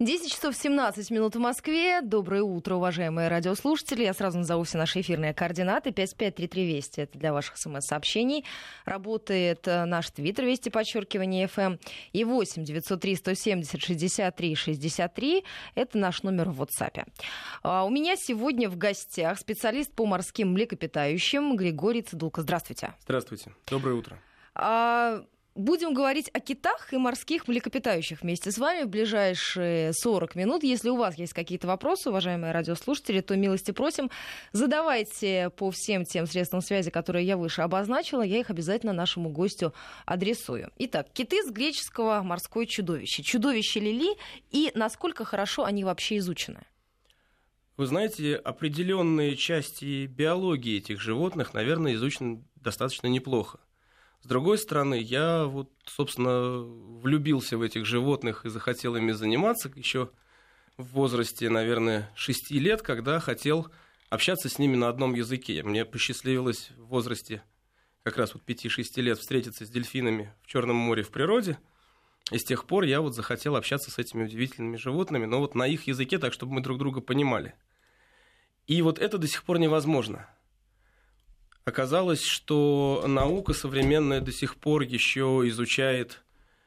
10 часов 17 минут в Москве. Доброе утро, уважаемые радиослушатели. Я сразу назову все наши эфирные координаты. 5533-Вести. Это для ваших смс-сообщений. Работает наш твиттер @Вести_ФМ. И 8-903-170-63-63. Это наш номер в WhatsApp. У меня сегодня в гостях специалист по морским млекопитающим Григорий Цыдулка. Здравствуйте. Здравствуйте. Доброе утро. Будем говорить о китах и морских млекопитающих вместе с вами в ближайшие 40 минут. Если у вас есть какие-то вопросы, уважаемые радиослушатели, то милости просим, задавайте по всем тем средствам связи, которые я выше обозначила, я их обязательно нашему гостю адресую. Итак, киты с греческого «морское чудовище». Чудовище ли ли и насколько хорошо они вообще изучены? Вы знаете, определенные части биологии этих животных, наверное, изучены достаточно неплохо. С другой стороны, я вот, собственно, влюбился в этих животных и захотел ими заниматься еще в возрасте, наверное, 6 лет, когда хотел общаться с ними на одном языке. Мне посчастливилось в возрасте как раз вот 5-6 лет встретиться с дельфинами в Черном море в природе. И с тех пор я вот захотел общаться с этими удивительными животными, но вот на их языке, так, чтобы мы друг друга понимали. И вот это до сих пор невозможно. Оказалось, что наука современная до сих пор еще изучает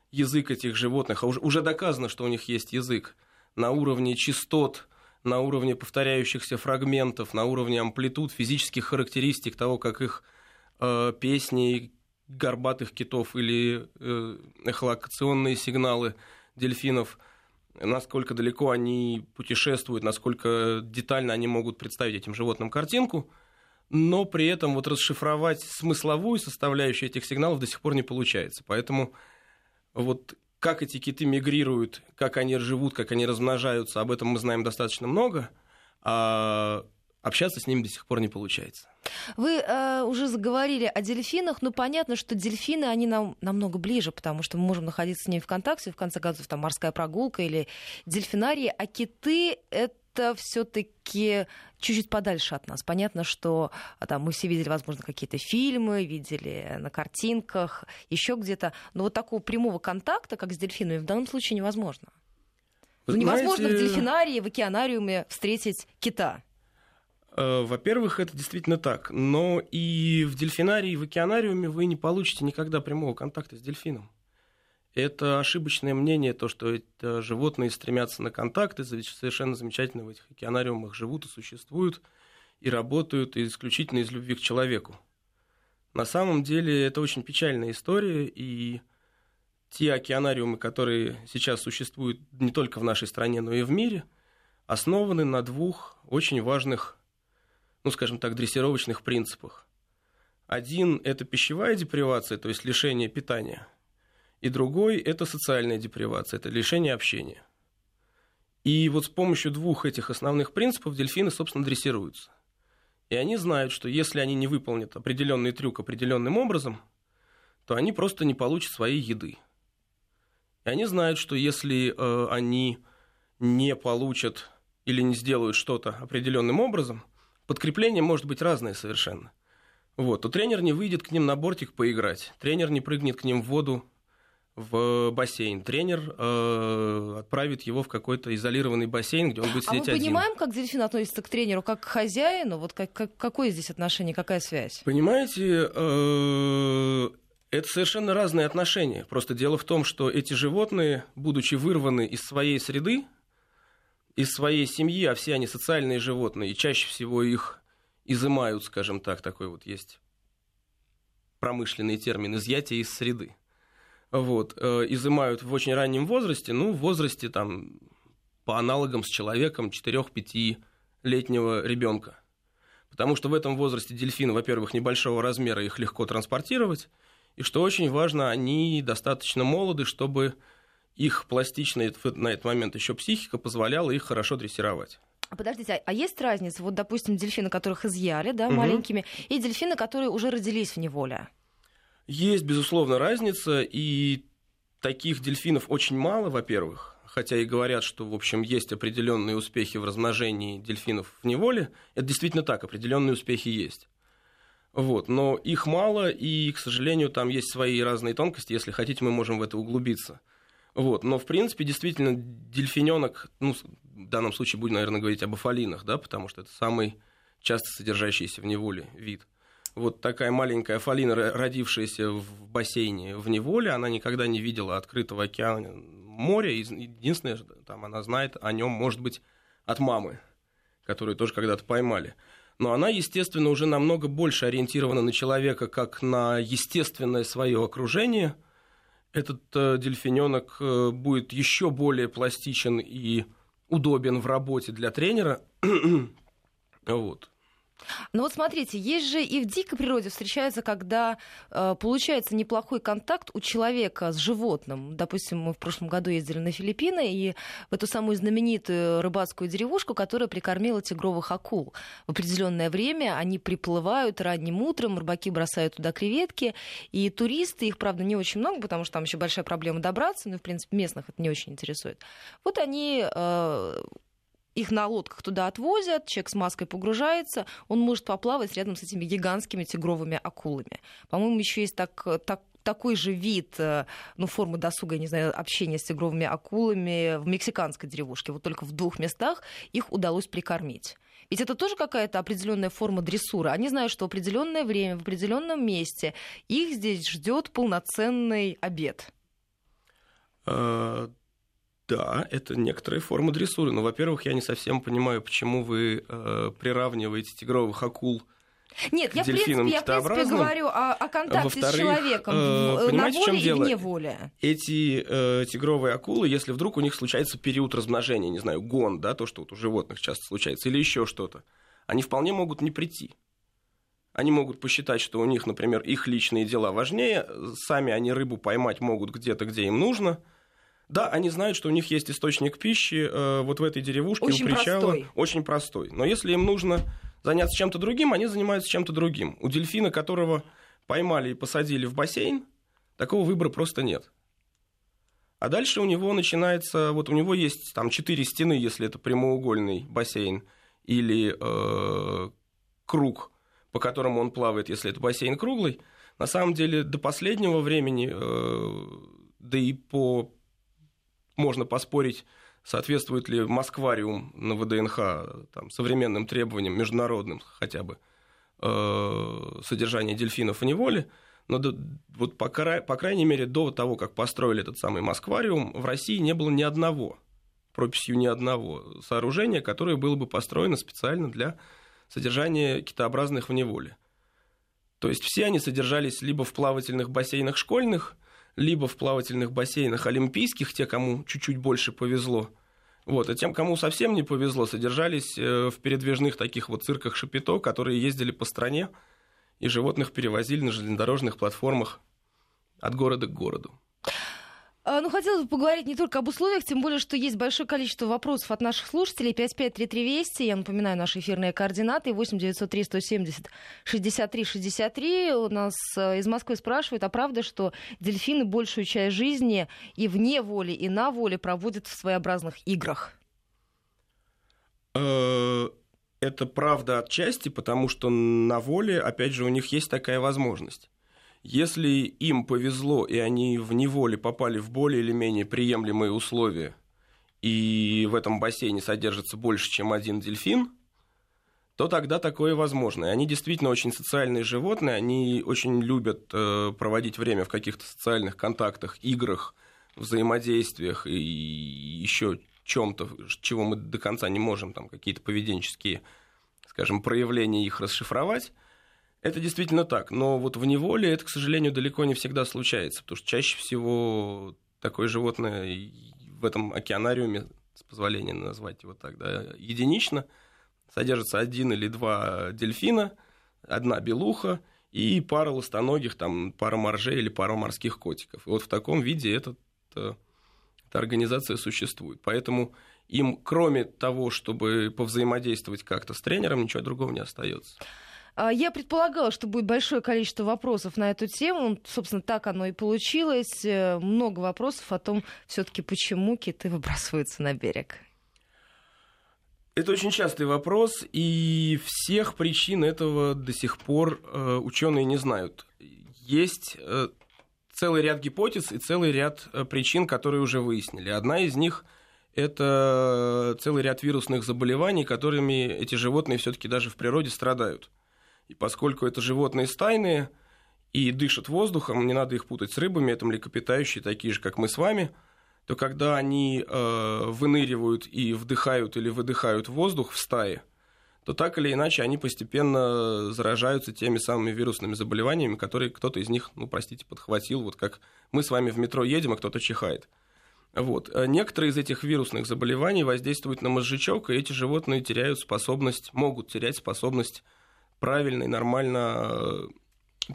язык этих животных, а уже доказано, что у них есть язык на уровне частот, на уровне повторяющихся фрагментов, на уровне амплитуд, физических характеристик того, как их песни горбатых китов или эхолокационные сигналы дельфинов, насколько далеко они путешествуют, насколько детально они могут представить этим животным картинку. Но при этом вот расшифровать смысловую составляющую этих сигналов до сих пор не получается. Поэтому вот как эти киты мигрируют, как они живут, как они размножаются, об этом мы знаем достаточно много, а общаться с ними до сих пор не получается. Вы уже заговорили о дельфинах, но понятно, что дельфины, они нам намного ближе, потому что мы можем находиться с ними в контакте, в конце концов, там морская прогулка или дельфинарии, а киты — это все-таки чуть-чуть подальше от нас. Понятно, что там, мы все видели, возможно, какие-то фильмы, видели на картинках, еще где-то. Но вот такого прямого контакта, как с дельфинами, в данном случае невозможно. Невозможно в дельфинарии, в океанариуме встретить кита. Во-первых, это действительно так. Но и в дельфинарии, и в океанариуме вы не получите никогда прямого контакта с дельфином. Это ошибочное мнение, то, что это животные стремятся на контакты, совершенно замечательно в этих океанариумах живут и существуют, и работают исключительно из любви к человеку. На самом деле это очень печальная история, и те океанариумы, которые сейчас существуют не только в нашей стране, но и в мире, основаны на двух очень важных, ну, скажем так, дрессировочных принципах. Один – это пищевая депривация, то есть лишение питания, и другой – это социальная депривация, это лишение общения. И вот с помощью двух этих основных принципов дельфины, собственно, дрессируются. И они знают, что если они не выполнят определенный трюк определенным образом, то они просто не получат своей еды. И они знают, что если они не получат или не сделают что-то определенным образом, подкрепление может быть разное совершенно. Вот. То тренер не выйдет к ним на бортик поиграть, тренер не прыгнет к ним в воду, в бассейн. Тренер отправит его в какой-то изолированный бассейн, где он будет сидеть один. А мы понимаем, как дельфин относится к тренеру, как к хозяину? Вот как, какое здесь отношение, какая связь? Понимаете, это совершенно разные отношения. Просто дело в том, что эти животные, будучи вырваны из своей среды, из своей семьи, а все они социальные животные, и чаще всего их изымают, скажем так, такой вот есть промышленный термин, изъятие из среды. Вот, изымают в очень раннем возрасте, ну, в возрасте, там, по аналогам с человеком 4-5-летнего ребенка. Потому что в этом возрасте дельфины, во-первых, небольшого размера, их легко транспортировать, и, что очень важно, они достаточно молоды, чтобы их пластичная, на этот момент еще психика, позволяла их хорошо дрессировать. Подождите, а есть разница, вот, допустим, дельфины, которых изъяли, да, маленькими, и дельфины, которые уже родились в неволе? Есть, безусловно, разница, и таких дельфинов очень мало, во-первых, хотя и говорят, что, в общем, есть определенные успехи в размножении дельфинов в неволе. Это действительно так, определенные успехи есть. Вот, но их мало, и, к сожалению, там есть свои разные тонкости. Если хотите, мы можем в это углубиться. Вот. Но, в принципе, действительно, дельфиненок, ну, в данном случае будем, наверное, говорить об афалинах, да, потому что это самый часто содержащийся в неволе вид. Вот такая маленькая афалина, родившаяся в бассейне в неволе, она никогда не видела открытого океана, моря. Единственное, там, она знает о нем, может быть, от мамы, которую тоже когда-то поймали. Но она, естественно, уже намного больше ориентирована на человека, как на естественное свое окружение. Этот дельфиненок будет еще более пластичен и удобен в работе для тренера. Вот. Ну вот смотрите, есть же и в дикой природе встречается, когда получается неплохой контакт у человека с животным. Допустим, мы в прошлом году ездили на Филиппины и в эту самую знаменитую рыбацкую деревушку, которая прикормила тигровых акул. В определенное время они приплывают ранним утром, рыбаки бросают туда креветки, и туристы, их, правда, не очень много, потому что там еще большая проблема добраться, но, в принципе, местных это не очень интересует. Вот они... Их на лодках туда отвозят, человек с маской погружается, он может поплавать рядом с этими гигантскими тигровыми акулами. По-моему, еще есть такой же вид, ну, формы досуга, я не знаю, общения с тигровыми акулами в мексиканской деревушке. Вот только в 2 местах их удалось прикормить. Ведь это тоже какая-то определенная форма дрессуры. Они знают, что в определенное время, в определенном месте их здесь ждет полноценный обед. Да, это некоторые формы дрессуры. Но, во-первых, я не совсем понимаю, почему вы приравниваете тигровых акул к дельфинам китообразным. Нет, я в принципе говорю о контакте с человеком на воле и вне воли. Эти тигровые акулы, если вдруг у них случается период размножения, не знаю, гон, да, то, что вот у животных часто случается, или еще что-то, они вполне могут не прийти. Они могут посчитать, что у них, например, их личные дела важнее, сами они рыбу поймать могут где-то, где им нужно. Да, они знают, что у них есть источник пищи вот в этой деревушке, у причала. Очень простой. Но если им нужно заняться чем-то другим, они занимаются чем-то другим. У дельфина, которого поймали и посадили в бассейн, такого выбора просто нет. А дальше у него начинается... Вот у него есть там 4 стены, если это прямоугольный бассейн, или круг, по которому он плавает, если это бассейн круглый. На самом деле до последнего времени, да и по... Можно поспорить, соответствует ли москвариум на ВДНХ там, современным требованиям, международным хотя бы, содержания дельфинов в неволе. Но вот по крайней мере, до того, как построили этот самый москвариум, в России не было ни одного сооружения, которое было бы построено специально для содержания китообразных в неволе. То есть все они содержались либо в плавательных бассейнах школьных, либо в плавательных бассейнах олимпийских, те, кому чуть-чуть больше повезло, вот, а тем, кому совсем не повезло, содержались в передвижных таких вот цирках шапито, которые ездили по стране, и животных перевозили на железнодорожных платформах от города к городу. Ну, хотелось бы поговорить не только об условиях, тем более, что есть большое количество вопросов от наших слушателей. 553320, я напоминаю, наши эфирные координаты, 8903-170-63-63. У нас из Москвы спрашивают, а правда, что дельфины большую часть жизни и вне воли, и на воле проводят в своеобразных играх? Это правда отчасти, потому что на воле, опять же, у них есть такая возможность. Если им повезло, и они в неволе попали в более или менее приемлемые условия, и в этом бассейне содержится больше, чем 1 дельфин, то тогда такое возможно. И они действительно очень социальные животные, они очень любят проводить время в каких-то социальных контактах, играх, взаимодействиях и еще чем-то, чего мы до конца не можем, там, какие-то поведенческие, скажем, проявления их расшифровать. Это действительно так, но вот в неволе это, к сожалению, далеко не всегда случается, потому что чаще всего такое животное в этом океанариуме, с позволения назвать его так, да, единично, содержится 1 или 2 дельфина, 1 белуха и пара ластоногих, там, пара моржей или пара морских котиков. И вот в таком виде эта организация существует, поэтому им, кроме того, чтобы повзаимодействовать как-то с тренером, ничего другого не остается. Я предполагала, что будет большое количество вопросов на эту тему. Собственно, так оно и получилось. Много вопросов о том, все-таки почему киты выбрасываются на берег. Это очень частый вопрос, и всех причин этого до сих пор ученые не знают. Есть целый ряд гипотез и целый ряд причин, которые уже выяснили. Одна из них – это целый ряд вирусных заболеваний, которыми эти животные все-таки даже в природе страдают. И поскольку это животные стайные и дышат воздухом, не надо их путать с рыбами, это млекопитающие, такие же, как мы с вами, то когда они выныривают и вдыхают или выдыхают воздух в стае, то так или иначе они постепенно заражаются теми самыми вирусными заболеваниями, которые кто-то из них, ну, простите, подхватил, вот как мы с вами в метро едем, а кто-то чихает. Вот. Некоторые из этих вирусных заболеваний воздействуют на мозжечок, и эти животные теряют способность, могут терять способность правильно и нормально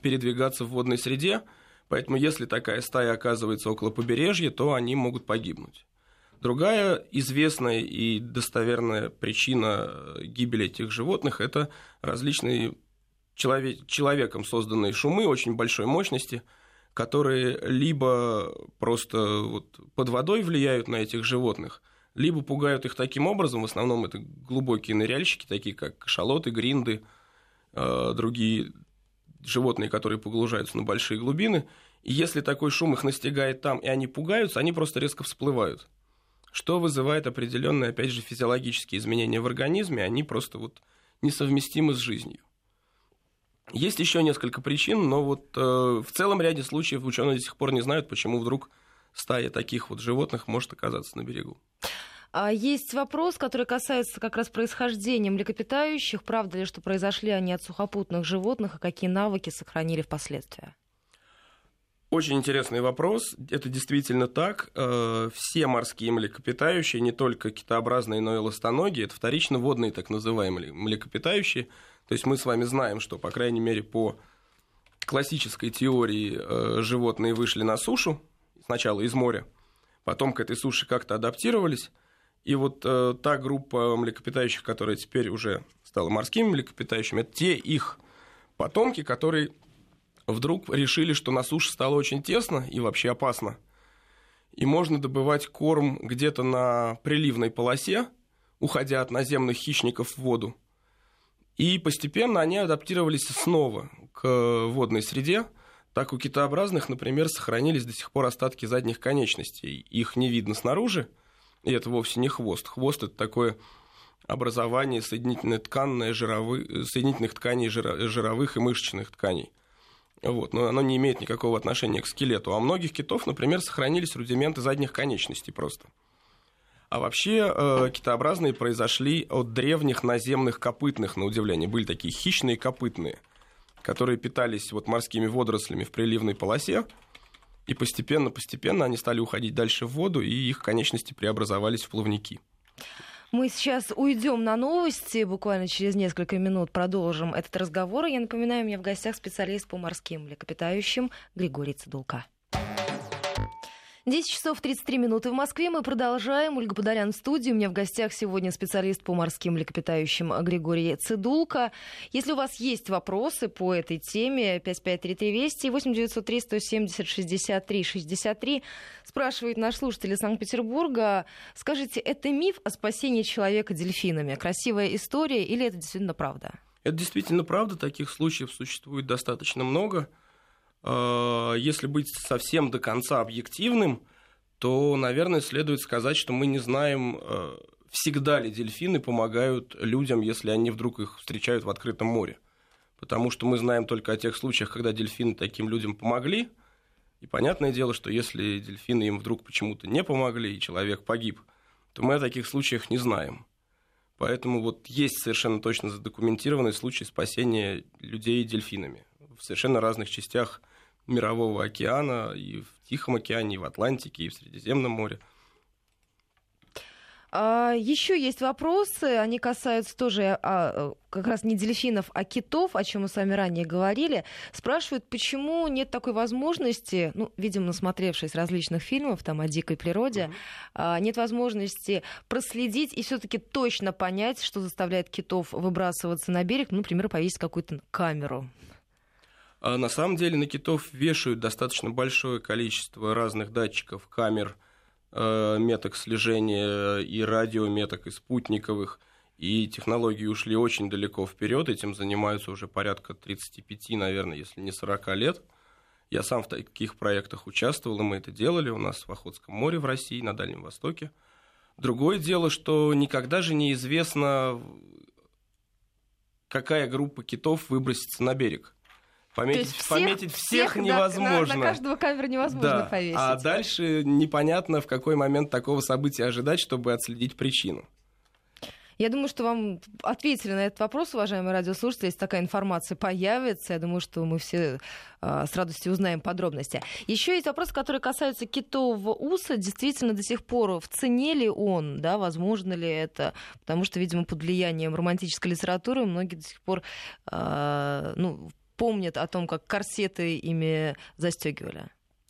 передвигаться в водной среде, поэтому если такая стая оказывается около побережья, то они могут погибнуть. Другая известная и достоверная причина гибели этих животных – это различные человеком созданные шумы очень большой мощности, которые либо просто вот под водой влияют на этих животных, либо пугают их таким образом, в основном это глубокие ныряльщики, такие как кашалоты, гринды, другие животные, которые погружаются на большие глубины. И если такой шум их настигает там, и они пугаются, они просто резко всплывают, что вызывает определенные, опять же, физиологические изменения в организме, они просто вот несовместимы с жизнью. Есть еще несколько причин, но вот в целом ряде случаев ученые до сих пор не знают, почему вдруг стая таких вот животных может оказаться на берегу. Есть вопрос, который касается как раз происхождения млекопитающих. Правда ли, что произошли они от сухопутных животных, и какие навыки сохранили впоследствии? Очень интересный вопрос. Это действительно так. Все морские млекопитающие, не только китообразные, но и ластоногие, это вторично водные так называемые млекопитающие. То есть мы с вами знаем, что, по крайней мере, по классической теории животные вышли на сушу, сначала из моря, потом к этой суше как-то адаптировались. И вот та группа млекопитающих, которая теперь уже стала морскими млекопитающими, это те их потомки, которые вдруг решили, что на суше стало очень тесно и вообще опасно. И можно добывать корм где-то на приливной полосе, уходя от наземных хищников в воду. И постепенно они адаптировались снова к водной среде. Так у китообразных, например, сохранились до сих пор остатки задних конечностей. Их не видно снаружи, и это вовсе не хвост. Хвост – это такое образование соединительных тканей жировых и мышечных тканей. Вот, но оно не имеет никакого отношения к скелету. А у многих китов, например, сохранились рудименты задних конечностей просто. А вообще китообразные произошли от древних наземных копытных, на удивление. Были такие хищные копытные, которые питались вот морскими водорослями в приливной полосе. И постепенно они стали уходить дальше в воду, и их конечности преобразовались в плавники. Мы сейчас уйдем на новости, буквально через несколько минут продолжим этот разговор. Я напоминаю, у меня в гостях специалист по морским млекопитающим Григорий Цидулка. 10:33 в Москве. Мы продолжаем. Ольга Подолян в студии. У меня в гостях сегодня специалист по морским млекопитающим Григорий Цидулка. Если у вас есть вопросы по этой теме, 553320 и 8903 170 63 63, спрашивает наш слушатель из Санкт-Петербурга. Скажите, это миф о спасении человека дельфинами? Красивая история или это действительно правда? Это действительно правда. Таких случаев существует достаточно много. Если быть совсем до конца объективным, то, наверное, следует сказать, что мы не знаем, всегда ли дельфины помогают людям, если они вдруг их встречают в открытом море. Потому что мы знаем только о тех случаях, когда дельфины таким людям помогли. И понятное дело, что если дельфины им вдруг почему-то не помогли, и человек погиб, то мы о таких случаях не знаем. Поэтому вот есть совершенно точно задокументированный случай спасения людей дельфинами в совершенно разных частях Мирового океана, и в Тихом океане, и в Атлантике, и в Средиземном море. Еще есть вопросы, они касаются тоже как раз не дельфинов, а китов, о чем мы с вами ранее говорили. Спрашивают, почему нет такой возможности, ну, видимо, насмотревшись различных фильмов там, о дикой природе, нет возможности проследить и все-таки точно понять, что заставляет китов выбрасываться на берег, ну, например, повесить какую-то камеру. На самом деле на китов вешают достаточно большое количество разных датчиков, камер, меток слежения и радиометок, и спутниковых. И технологии ушли очень далеко вперед, этим занимаются уже порядка 35, наверное, если не 40 лет. Я сам в таких проектах участвовал, и мы это делали у нас в Охотском море в России, на Дальнем Востоке. Другое дело, что никогда же неизвестно, какая группа китов выбросится на берег. Пометить всех невозможно. На каждого камеру невозможно повесить. А дальше непонятно, в какой момент такого события ожидать, чтобы отследить причину. Я думаю, что вам ответили на этот вопрос, уважаемые радиослушатели. Если такая информация появится, я думаю, что мы все с радостью узнаем подробности. Еще есть вопросы, которые касаются китового уса. Действительно, до сих пор в цене ли он, да, возможно ли это? Потому что, видимо, под влиянием романтической литературы многие до сих пор помнят о том, как корсеты ими застегивали.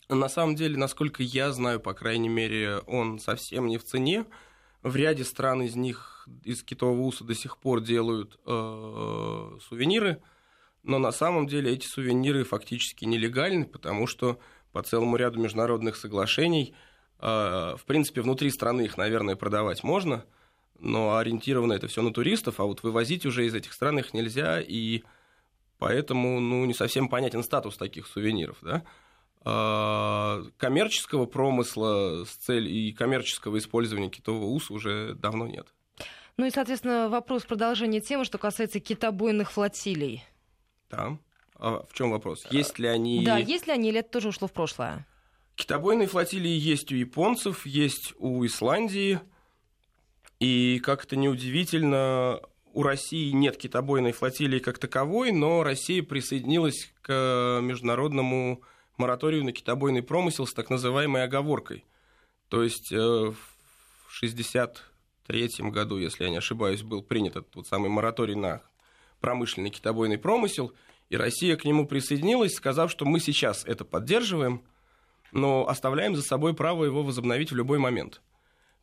На самом деле, насколько я знаю, по крайней мере, он совсем не в цене. В ряде стран из них, из китового уса, до сих пор делают сувениры, но на самом деле эти сувениры фактически нелегальны, потому что по целому ряду международных соглашений, в принципе, внутри страны их, наверное, продавать можно, но ориентировано это все на туристов, а вот вывозить уже из этих стран их нельзя, и поэтому не совсем понятен статус таких сувениров, да? Коммерческого промысла с целью и коммерческого использования китового уса уже давно нет. Ну и, соответственно, вопрос продолжения темы, что касается китобойных флотилий. Да. А в чем вопрос? Есть ли они? Да, есть ли они, или это тоже ушло в прошлое? Китобойные флотилии есть у японцев, есть у Исландии. И, как это неудивительно, у России нет китобойной флотилии как таковой, но Россия присоединилась к международному мораторию на китобойный промысел с так называемой оговоркой. То есть в 1963 году, если я не ошибаюсь, был принят этот вот самый мораторий на промышленный китобойный промысел, и Россия к нему присоединилась, сказав, что мы сейчас это поддерживаем, но оставляем за собой право его возобновить в любой момент.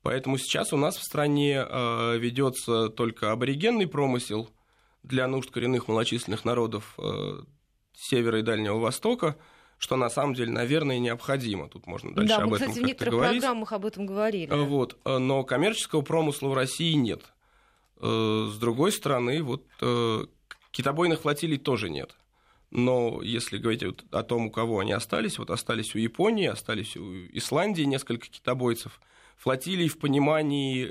Поэтому сейчас у нас в стране ведется только аборигенный промысел для нужд коренных малочисленных народов Севера и Дальнего Востока, что на самом деле, наверное, необходимо. Тут можно дальше об этом как-то говорить. Да, мы, кстати, в некоторых программах об этом говорили. Вот. Но коммерческого промысла в России нет. С другой стороны, вот китобойных флотилий тоже нет. Но если говорить вот о том, у кого они остались, вот остались у Японии, остались у Исландии несколько китобойцев. Флотилий в понимании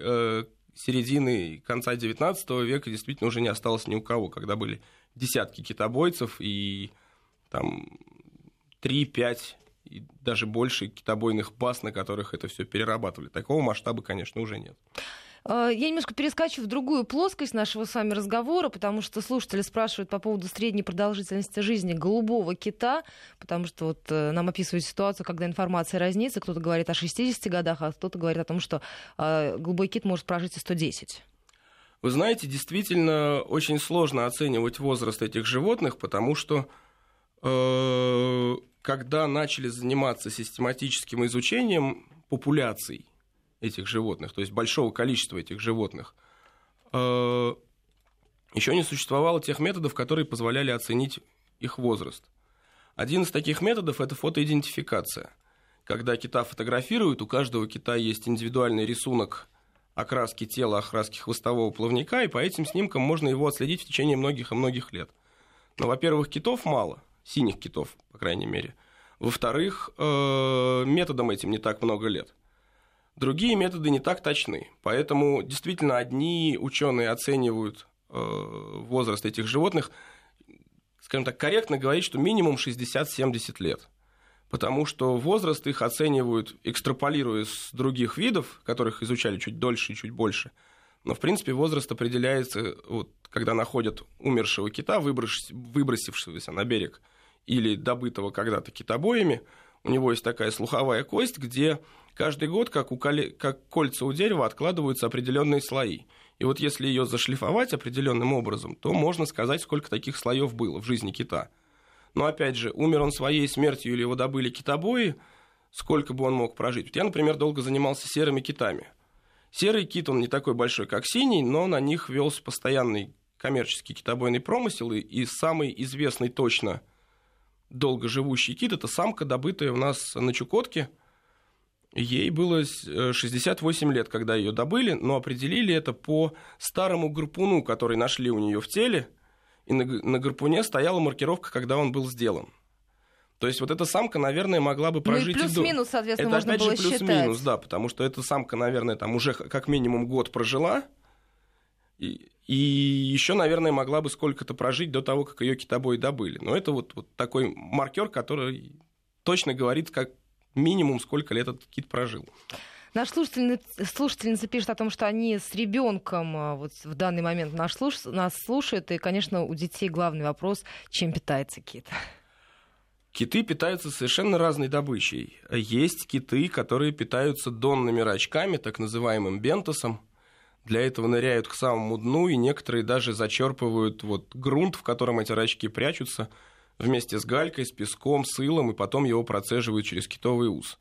середины и конца XIX века действительно уже не осталось ни у кого, когда были десятки китобойцев и там 3-5 и даже больше китобойных баз, на которых это все перерабатывали. Такого масштаба, конечно, уже нет. Я немножко перескачу в другую плоскость нашего с вами разговора, потому что слушатели спрашивают по поводу средней продолжительности жизни голубого кита, потому что вот нам описывают ситуацию, когда информация разнится. Кто-то говорит о 60 годах, а кто-то говорит о том, что голубой кит может прожить и 110. Вы знаете, действительно очень сложно оценивать возраст этих животных, потому что когда начали заниматься систематическим изучением популяций этих животных, то есть большого количества этих животных, еще не существовало тех методов, которые позволяли оценить их возраст. Один из таких методов – это фотоидентификация. Когда кита фотографируют, у каждого кита есть индивидуальный рисунок окраски тела, окраски хвостового плавника, и по этим снимкам можно его отследить в течение многих и многих лет. Но, во-первых, китов мало, синих китов, по крайней мере. Во-вторых, методам этим не так много лет. Другие методы не так точны, поэтому действительно одни ученые оценивают возраст этих животных, скажем так, корректно говорить, что минимум 60-70 лет, потому что возраст их оценивают, экстраполируя с других видов, которых изучали чуть дольше и чуть больше. Но, в принципе, возраст определяется, вот, когда находят умершего кита, выбросившегося на берег или добытого когда-то китобоями. У него есть такая слуховая кость, где каждый год, как кольца у дерева, откладываются определенные слои. И вот если ее зашлифовать определенным образом, то можно сказать, сколько таких слоев было в жизни кита. Но, опять же, умер он своей смертью или его добыли китобои, сколько бы он мог прожить. Вот я, например, долго занимался серыми китами. Серый кит, он не такой большой, как синий, но на них велся постоянный коммерческий китобойный промысел, и самый известный точно долгоживущий кит – это самка, добытая у нас на Чукотке. Ей было 68 лет, когда ее добыли, но определили это по старому гарпуну, который нашли у нее в теле, и на гарпуне стояла маркировка, когда он был сделан. То есть вот эта самка, наверное, могла бы прожить... Ну и плюс-минус, соответственно, можно было считать. Это опять же плюс-минус, да, потому что эта самка, наверное, там уже как минимум год прожила, и еще, наверное, могла бы сколько-то прожить до того, как ее китобои добыли. Но это вот такой маркер, который точно говорит, как минимум, сколько лет этот кит прожил. Наша слушательница пишет о том, что они с ребенком вот в данный момент нас слушают. И, конечно, у детей главный вопрос, чем питается кит. Киты питаются совершенно разной добычей. Есть киты, которые питаются донными рачками, так называемым бентосом. Для этого ныряют к самому дну, и некоторые даже зачерпывают грунт, в котором эти рачки прячутся, вместе с галькой, с песком, с илом, и потом его процеживают через китовый ус.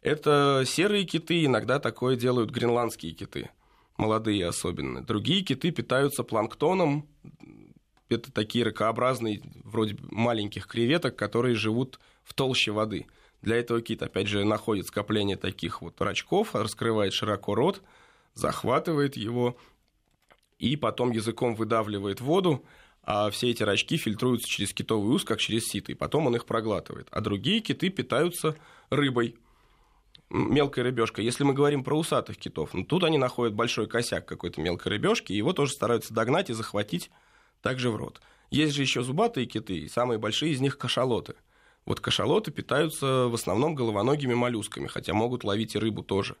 Это серые киты, иногда такое делают гренландские киты, молодые особенно. Другие киты питаются планктоном, это такие ракообразные, вроде маленьких креветок, которые живут в толще воды. Для этого кит, опять же, находит скопление таких рачков, раскрывает широко рот, захватывает его и потом языком выдавливает воду, а все эти рачки фильтруются через китовый ус, как через сито, и потом он их проглатывает. А другие киты питаются рыбой. Мелкая рыбешка. Если мы говорим про усатых китов, тут они находят большой косяк какой-то мелкой рыбешки, и его тоже стараются догнать и захватить также в рот. Есть же еще зубатые киты, и самые большие из них кашалоты. Вот кашалоты питаются в основном головоногими моллюсками, хотя могут ловить и рыбу тоже.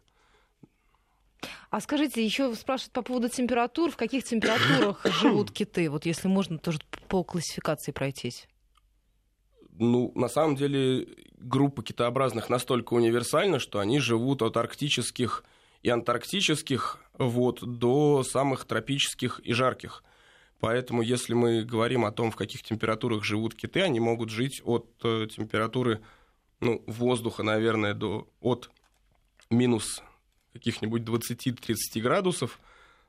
А скажите, еще спрашивают по поводу температур. В каких температурах живут киты? Вот если можно тоже по классификации пройтись. На самом деле, группа китообразных настолько универсальна, что они живут от арктических и антарктических вод до самых тропических и жарких. Поэтому, если мы говорим о том, в каких температурах живут киты, они могут жить от температуры воздуха, наверное, от минус каких-нибудь 20-30 градусов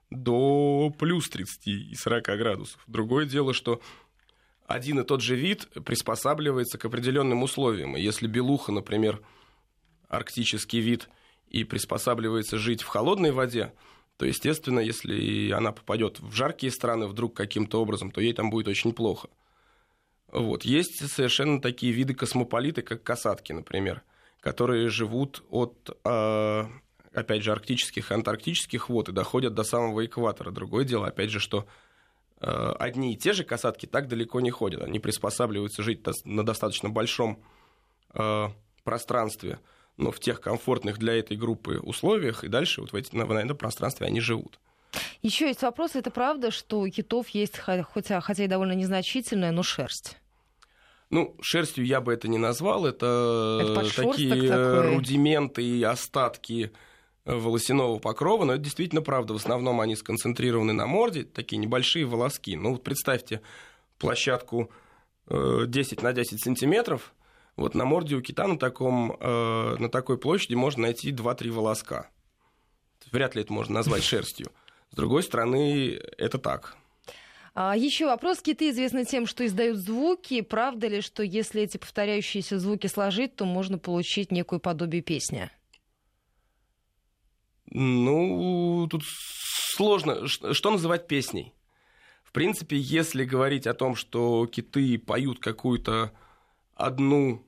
до плюс 30 и 40 градусов. Другое дело, что один и тот же вид приспосабливается к определенным условиям. И если белуха, например, арктический вид, и приспосабливается жить в холодной воде, то, естественно, если она попадет в жаркие страны вдруг каким-то образом, то ей там будет очень плохо. Есть совершенно такие виды космополиты, как касатки, например, которые живут от, опять же, арктических и антарктических вод и доходят до самого экватора. Другое дело, опять же, что одни и те же касатки так далеко не ходят. Они приспосабливаются жить на достаточно большом пространстве, но в тех комфортных для этой группы условиях, и дальше на этом пространстве они живут. Еще есть вопрос. Это правда, что у китов есть, хотя и довольно незначительная, но шерсть? Шерстью я бы это не назвал. Это такие рудименты и остатки волосяного покрова, но это действительно правда. В основном они сконцентрированы на морде, такие небольшие волоски. Представьте площадку 10 на 10 сантиметров. На морде у кита на такой площади можно найти 2-3 волоска. Вряд ли это можно назвать шерстью. С другой стороны, это так. Еще вопрос. Киты известны тем, что издают звуки. Правда ли, что если эти повторяющиеся звуки сложить, то можно получить некое подобие песни? Тут сложно. Что называть песней? В принципе, если говорить о том, что киты поют какую-то одну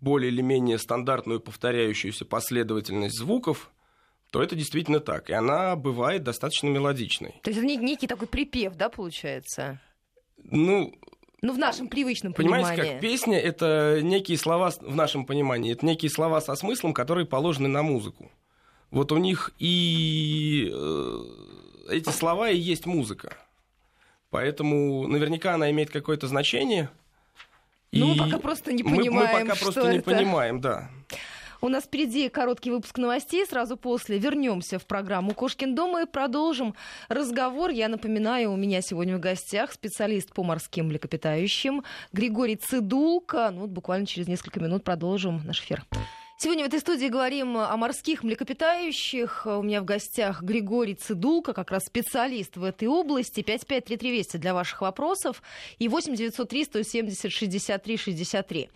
более или менее стандартную повторяющуюся последовательность звуков, то это действительно так. И она бывает достаточно мелодичной. То есть это некий такой припев, да, получается? В нашем привычном понимании. Понимаете, как песня — это некие слова, в нашем понимании, это некие слова со смыслом, которые положены на музыку. У них и эти слова и есть музыка. Поэтому наверняка она имеет какое-то значение. Мы пока просто не понимаем, да. У нас впереди короткий выпуск новостей. Сразу после вернемся в программу «Кошкин дом» и продолжим разговор. Я напоминаю, у меня сегодня в гостях специалист по морским млекопитающим Григорий Цидулко. Буквально через несколько минут продолжим наш эфир. Сегодня в этой студии говорим о морских млекопитающих. У меня в гостях Григорий Цидулко, как раз специалист в этой области. 553320 для ваших вопросов и 8-903-170-63-63.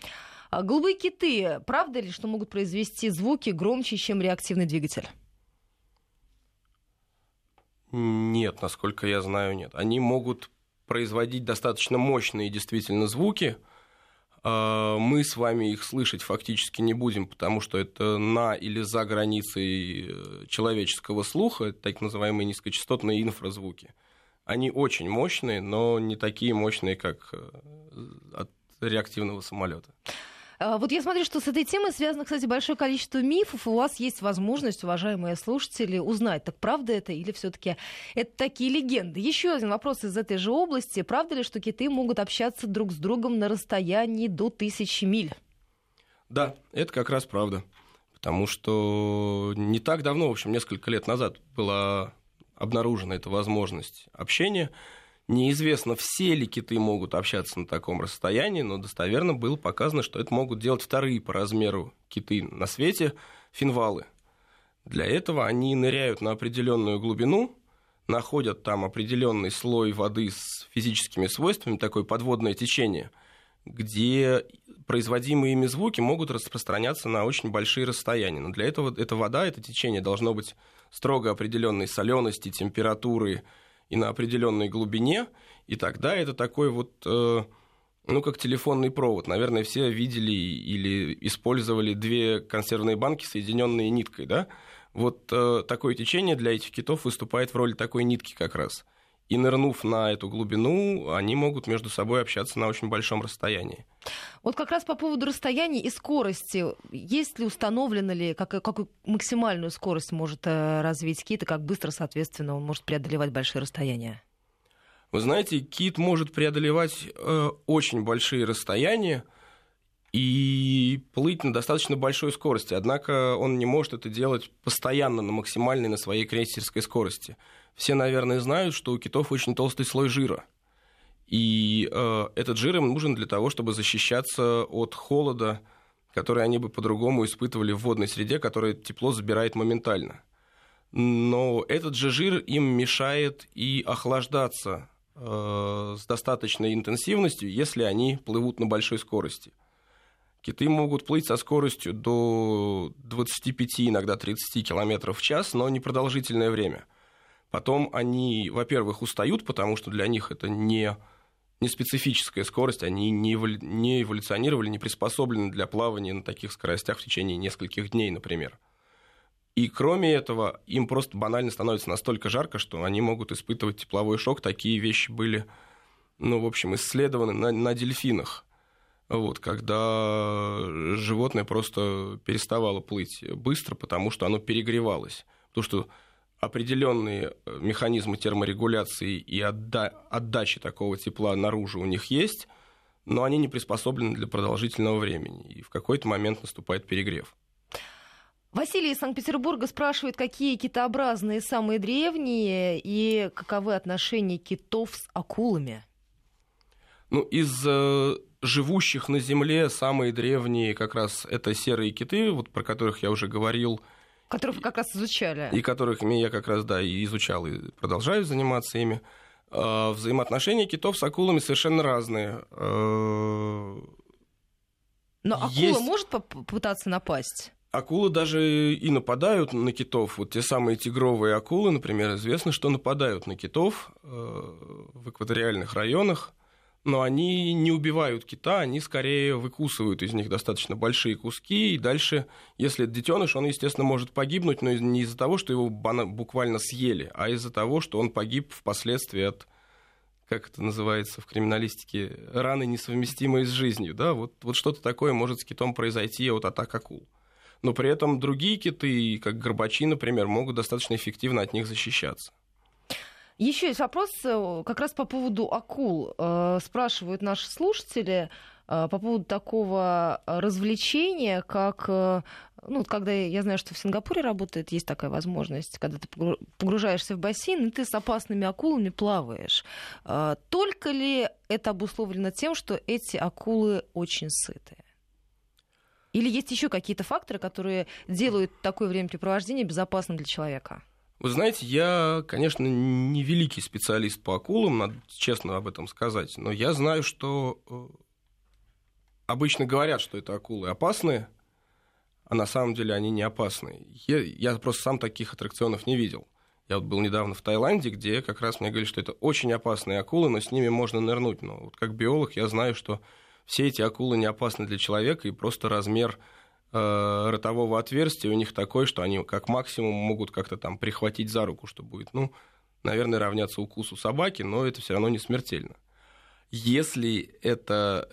Голубые киты, правда ли, что могут произвести звуки громче, чем реактивный двигатель? Нет, насколько я знаю, нет. Они могут производить достаточно мощные действительно звуки, Мы с вами их слышать фактически не будем, потому что это на или за границей человеческого слуха, так называемые низкочастотные инфразвуки. Они очень мощные, но не такие мощные, как от реактивного самолета. Вот я смотрю, что с этой темой связано, кстати, большое количество мифов. У вас есть возможность, уважаемые слушатели, узнать, так правда это или все-таки это такие легенды. Еще один вопрос из этой же области. Правда ли, что киты могут общаться друг с другом на расстоянии до 1000 миль? Да, это как раз правда. Потому что не так давно, в общем, несколько лет назад была обнаружена эта возможность общения. Неизвестно, все ли киты могут общаться на таком расстоянии, но достоверно было показано, что это могут делать вторые по размеру киты на свете – финвалы. Для этого они ныряют на определенную глубину, находят там определенный слой воды с физическими свойствами, такое подводное течение, где производимые ими звуки могут распространяться на очень большие расстояния. Но для этого эта вода, это течение должно быть строго определенной солености, температуры, и на определенной глубине, и тогда это такой вот, ну, как телефонный провод. Наверное, все видели или использовали две консервные банки, соединенные ниткой, да? Вот такое течение для этих китов выступает в роли такой нитки как раз. И нырнув на эту глубину, они могут между собой общаться на очень большом расстоянии. Вот как раз по поводу расстояний и скорости. Есть ли установлено ли, какую максимальную скорость может развить кит, и как быстро, соответственно, он может преодолевать большие расстояния? Вы знаете, кит может преодолевать очень большие расстояния и плыть на достаточно большой скорости. Однако он не может это делать постоянно на максимальной, на своей крейсерской скорости. Все, наверное, знают, что у китов очень толстый слой жира. И этот жир им нужен для того, чтобы защищаться от холода, который они бы по-другому испытывали в водной среде, которая тепло забирает моментально. Но этот же жир им мешает и охлаждаться с достаточной интенсивностью, если они плывут на большой скорости. Киты могут плыть со скоростью до 25, иногда 30 км в час, но непродолжительное время. Потом они, во-первых, устают, потому что для них это не специфическая скорость, они не эволюционировали, не приспособлены для плавания на таких скоростях в течение нескольких дней, например. И кроме этого, им просто банально становится настолько жарко, что они могут испытывать тепловой шок. Такие вещи были, ну, в общем, исследованы на дельфинах, вот, когда животное просто переставало плыть быстро, потому что оно перегревалось, потому что определенные механизмы терморегуляции и отдачи такого тепла наружу у них есть, но они не приспособлены для продолжительного времени, и в какой-то момент наступает перегрев. Василий из Санкт-Петербурга спрашивает, какие китообразные самые древние и каковы отношения китов с акулами? Ну, из живущих на Земле самые древние как раз это серые киты, вот про которых я уже говорил, которых вы как раз изучали. И которых я как раз, да, и изучал, и продолжаю заниматься ими. Взаимоотношения китов с акулами совершенно разные. Но акула может попытаться напасть? Акулы даже и нападают на китов. Вот те самые тигровые акулы, например, известно, что нападают на китов в экваториальных районах. Но они не убивают кита, они скорее выкусывают из них достаточно большие куски, и дальше, если это детеныш, он, естественно, может погибнуть, но не из-за того, что его буквально съели, а из-за того, что он погиб впоследствии от, как это называется в криминалистике, раны, несовместимые с жизнью. Да? Вот что-то такое может с китом произойти от атак акул. Но при этом другие киты, как горбачи, например, могут достаточно эффективно от них защищаться. Еще есть вопрос как раз по поводу акул. Спрашивают наши слушатели по поводу такого развлечения, как, ну, когда я знаю, что в Сингапуре работает, есть такая возможность, когда ты погружаешься в бассейн, и ты с опасными акулами плаваешь. Только ли это обусловлено тем, что эти акулы очень сытые? Или есть еще какие-то факторы, которые делают такое времяпрепровождение безопасным для человека? Вы знаете, я, конечно, не великий специалист по акулам, надо честно об этом сказать, но я знаю, что обычно говорят, что это акулы опасные, а на самом деле они не опасные. Я просто сам таких аттракционов не видел. Я вот был недавно в Таиланде, где как раз мне говорили, что это очень опасные акулы, но с ними можно нырнуть. Но вот как биолог я знаю, что все эти акулы не опасны для человека, и просто размер ротового отверстия у них такой, что они как максимум могут как-то там прихватить за руку, что будет, ну, наверное, равняться укусу собаки, но это все равно не смертельно. Если это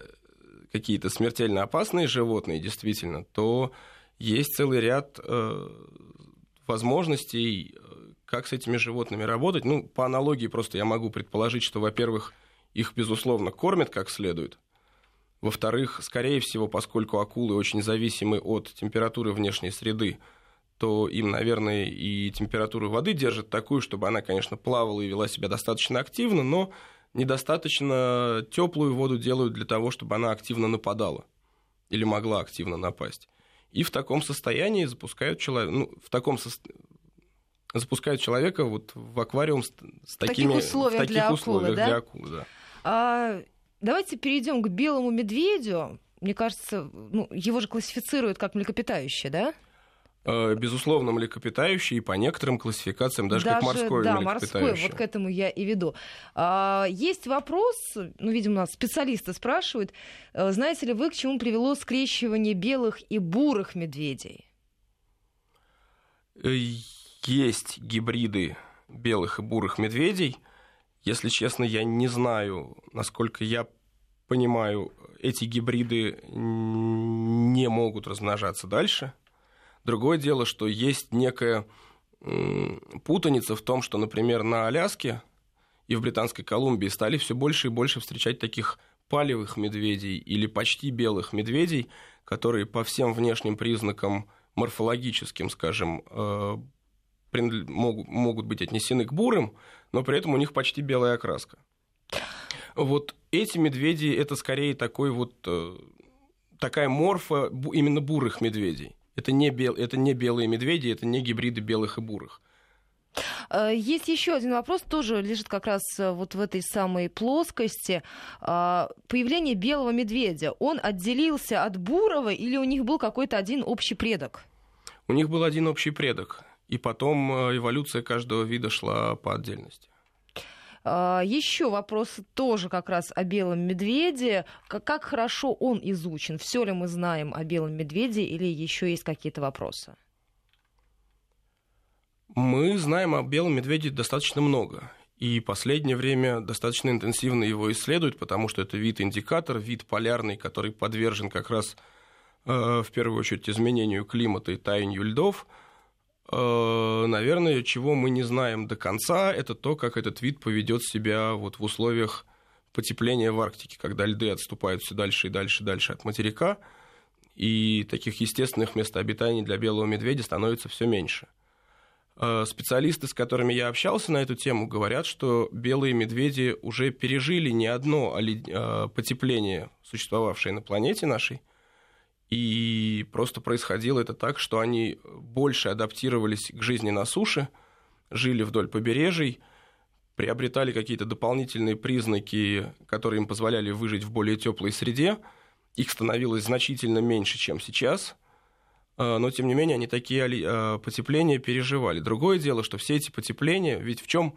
какие-то смертельно опасные животные, действительно, то есть целый ряд возможностей, как с этими животными работать. Ну, по аналогии просто я могу предположить, что, во-первых, их, безусловно, кормят как следует. Во-вторых, скорее всего, поскольку акулы очень зависимы от температуры внешней среды, то им, наверное, и температуру воды держат такую, чтобы она, конечно, плавала и вела себя достаточно активно, но недостаточно теплую воду делают для того, чтобы она активно нападала или могла активно напасть. И в таком состоянии запускают человека вот в аквариум с такими условиями для акул. Да? Давайте перейдем к белому медведю. Мне кажется, его же классифицируют как млекопитающее, да? Безусловно, млекопитающие, и по некоторым классификациям даже как морское млекопитающее. Да, морское, вот к этому я и веду. Есть вопрос, видимо, у нас специалисты спрашивают, знаете ли вы, к чему привело скрещивание белых и бурых медведей? Есть гибриды белых и бурых медведей. Если честно, я не знаю, насколько я понимаю, эти гибриды не могут размножаться дальше. Другое дело, что есть некая путаница в том, что, например, на Аляске и в Британской Колумбии стали все больше и больше встречать таких палевых медведей или почти белых медведей, которые по всем внешним признакам морфологическим, скажем, могут быть отнесены к бурым, но при этом у них почти белая окраска. Вот эти медведи – это скорее такая морфа именно бурых медведей. Это не белые медведи, это не гибриды белых и бурых. Есть еще один вопрос, тоже лежит как раз вот в этой самой плоскости. Появление белого медведя, он отделился от бурого или у них был какой-то один общий предок? У них был один общий предок, и потом эволюция каждого вида шла по отдельности. Еще вопрос тоже как раз о белом медведе. Как хорошо он изучен? Все ли мы знаем о белом медведе или еще есть какие-то вопросы? Мы знаем о белом медведе достаточно много. И в последнее время достаточно интенсивно его исследуют, потому что это вид-индикатор, вид полярный, который подвержен как раз в первую очередь изменению климата и таянию льдов. Наверное, чего мы не знаем до конца, это то, как этот вид поведет себя вот в условиях потепления в Арктике, когда льды отступают все дальше и дальше и дальше от материка, и таких естественных мест обитания для белого медведя становится все меньше. Специалисты, с которыми я общался на эту тему, говорят, что белые медведи уже пережили не одно потепление, существовавшее на планете нашей, и просто происходило это так, что они больше адаптировались к жизни на суше, жили вдоль побережий, приобретали какие-то дополнительные признаки, которые им позволяли выжить в более теплой среде. Их становилось значительно меньше, чем сейчас. Но, тем не менее, они такие потепления переживали. Другое дело, что все эти потепления... Ведь в чем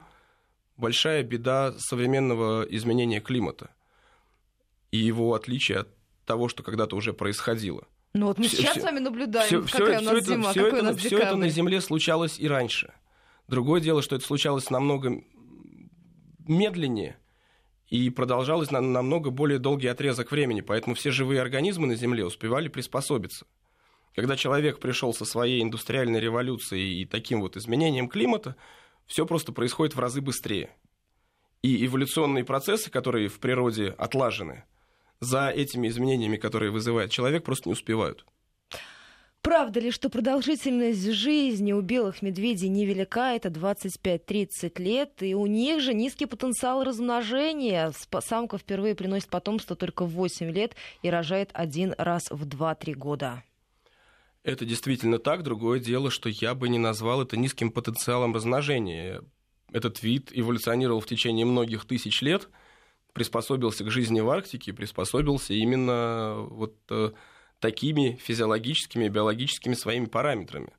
большая беда современного изменения климата и его отличия от того, что когда-то уже происходило. Ну вот мы сейчас с вами наблюдаем, какая у нас зима, какой у нас декабрь. Все это на Земле случалось и раньше. Другое дело, что это случалось намного медленнее и продолжалось на намного более долгий отрезок времени, поэтому все живые организмы на Земле успевали приспособиться. Когда человек пришел со своей индустриальной революцией и таким вот изменением климата, все просто происходит в разы быстрее. И эволюционные процессы, которые в природе отлажены, за этими изменениями, которые вызывает человек, просто не успевают. Правда ли, что продолжительность жизни у белых медведей невелика, это 25-30 лет, и у них же низкий потенциал размножения. Самка впервые приносит потомство только в 8 лет и рожает один раз в 2-3 года. Это действительно так. Другое дело, что я бы не назвал это низким потенциалом размножения. Этот вид эволюционировал в течение многих тысяч лет, приспособился к жизни в Арктике, приспособился именно вот такими физиологическими и биологическими своими параметрами.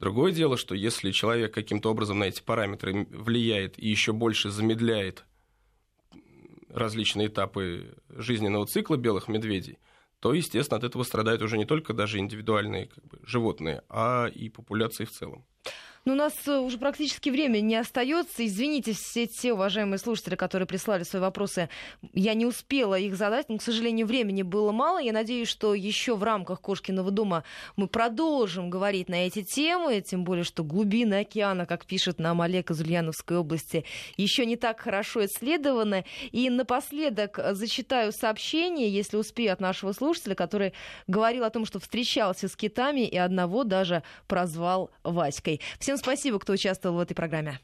Другое дело, что если человек каким-то образом на эти параметры влияет и еще больше замедляет различные этапы жизненного цикла белых медведей, то, естественно, от этого страдают уже не только даже индивидуальные животные, а и популяции в целом. Но у нас уже практически время не остается. Извините, все те уважаемые слушатели, которые прислали свои вопросы, я не успела их задать, но, к сожалению, времени было мало. Я надеюсь, что еще в рамках Кошкиного дома мы продолжим говорить на эти темы, тем более, что глубины океана, как пишет нам Олег из Ульяновской области, еще не так хорошо исследованы. И напоследок зачитаю сообщение, если успею, от нашего слушателя, который говорил о том, что встречался с китами и одного даже прозвал Васькой. Всем спасибо, кто участвовал в этой программе.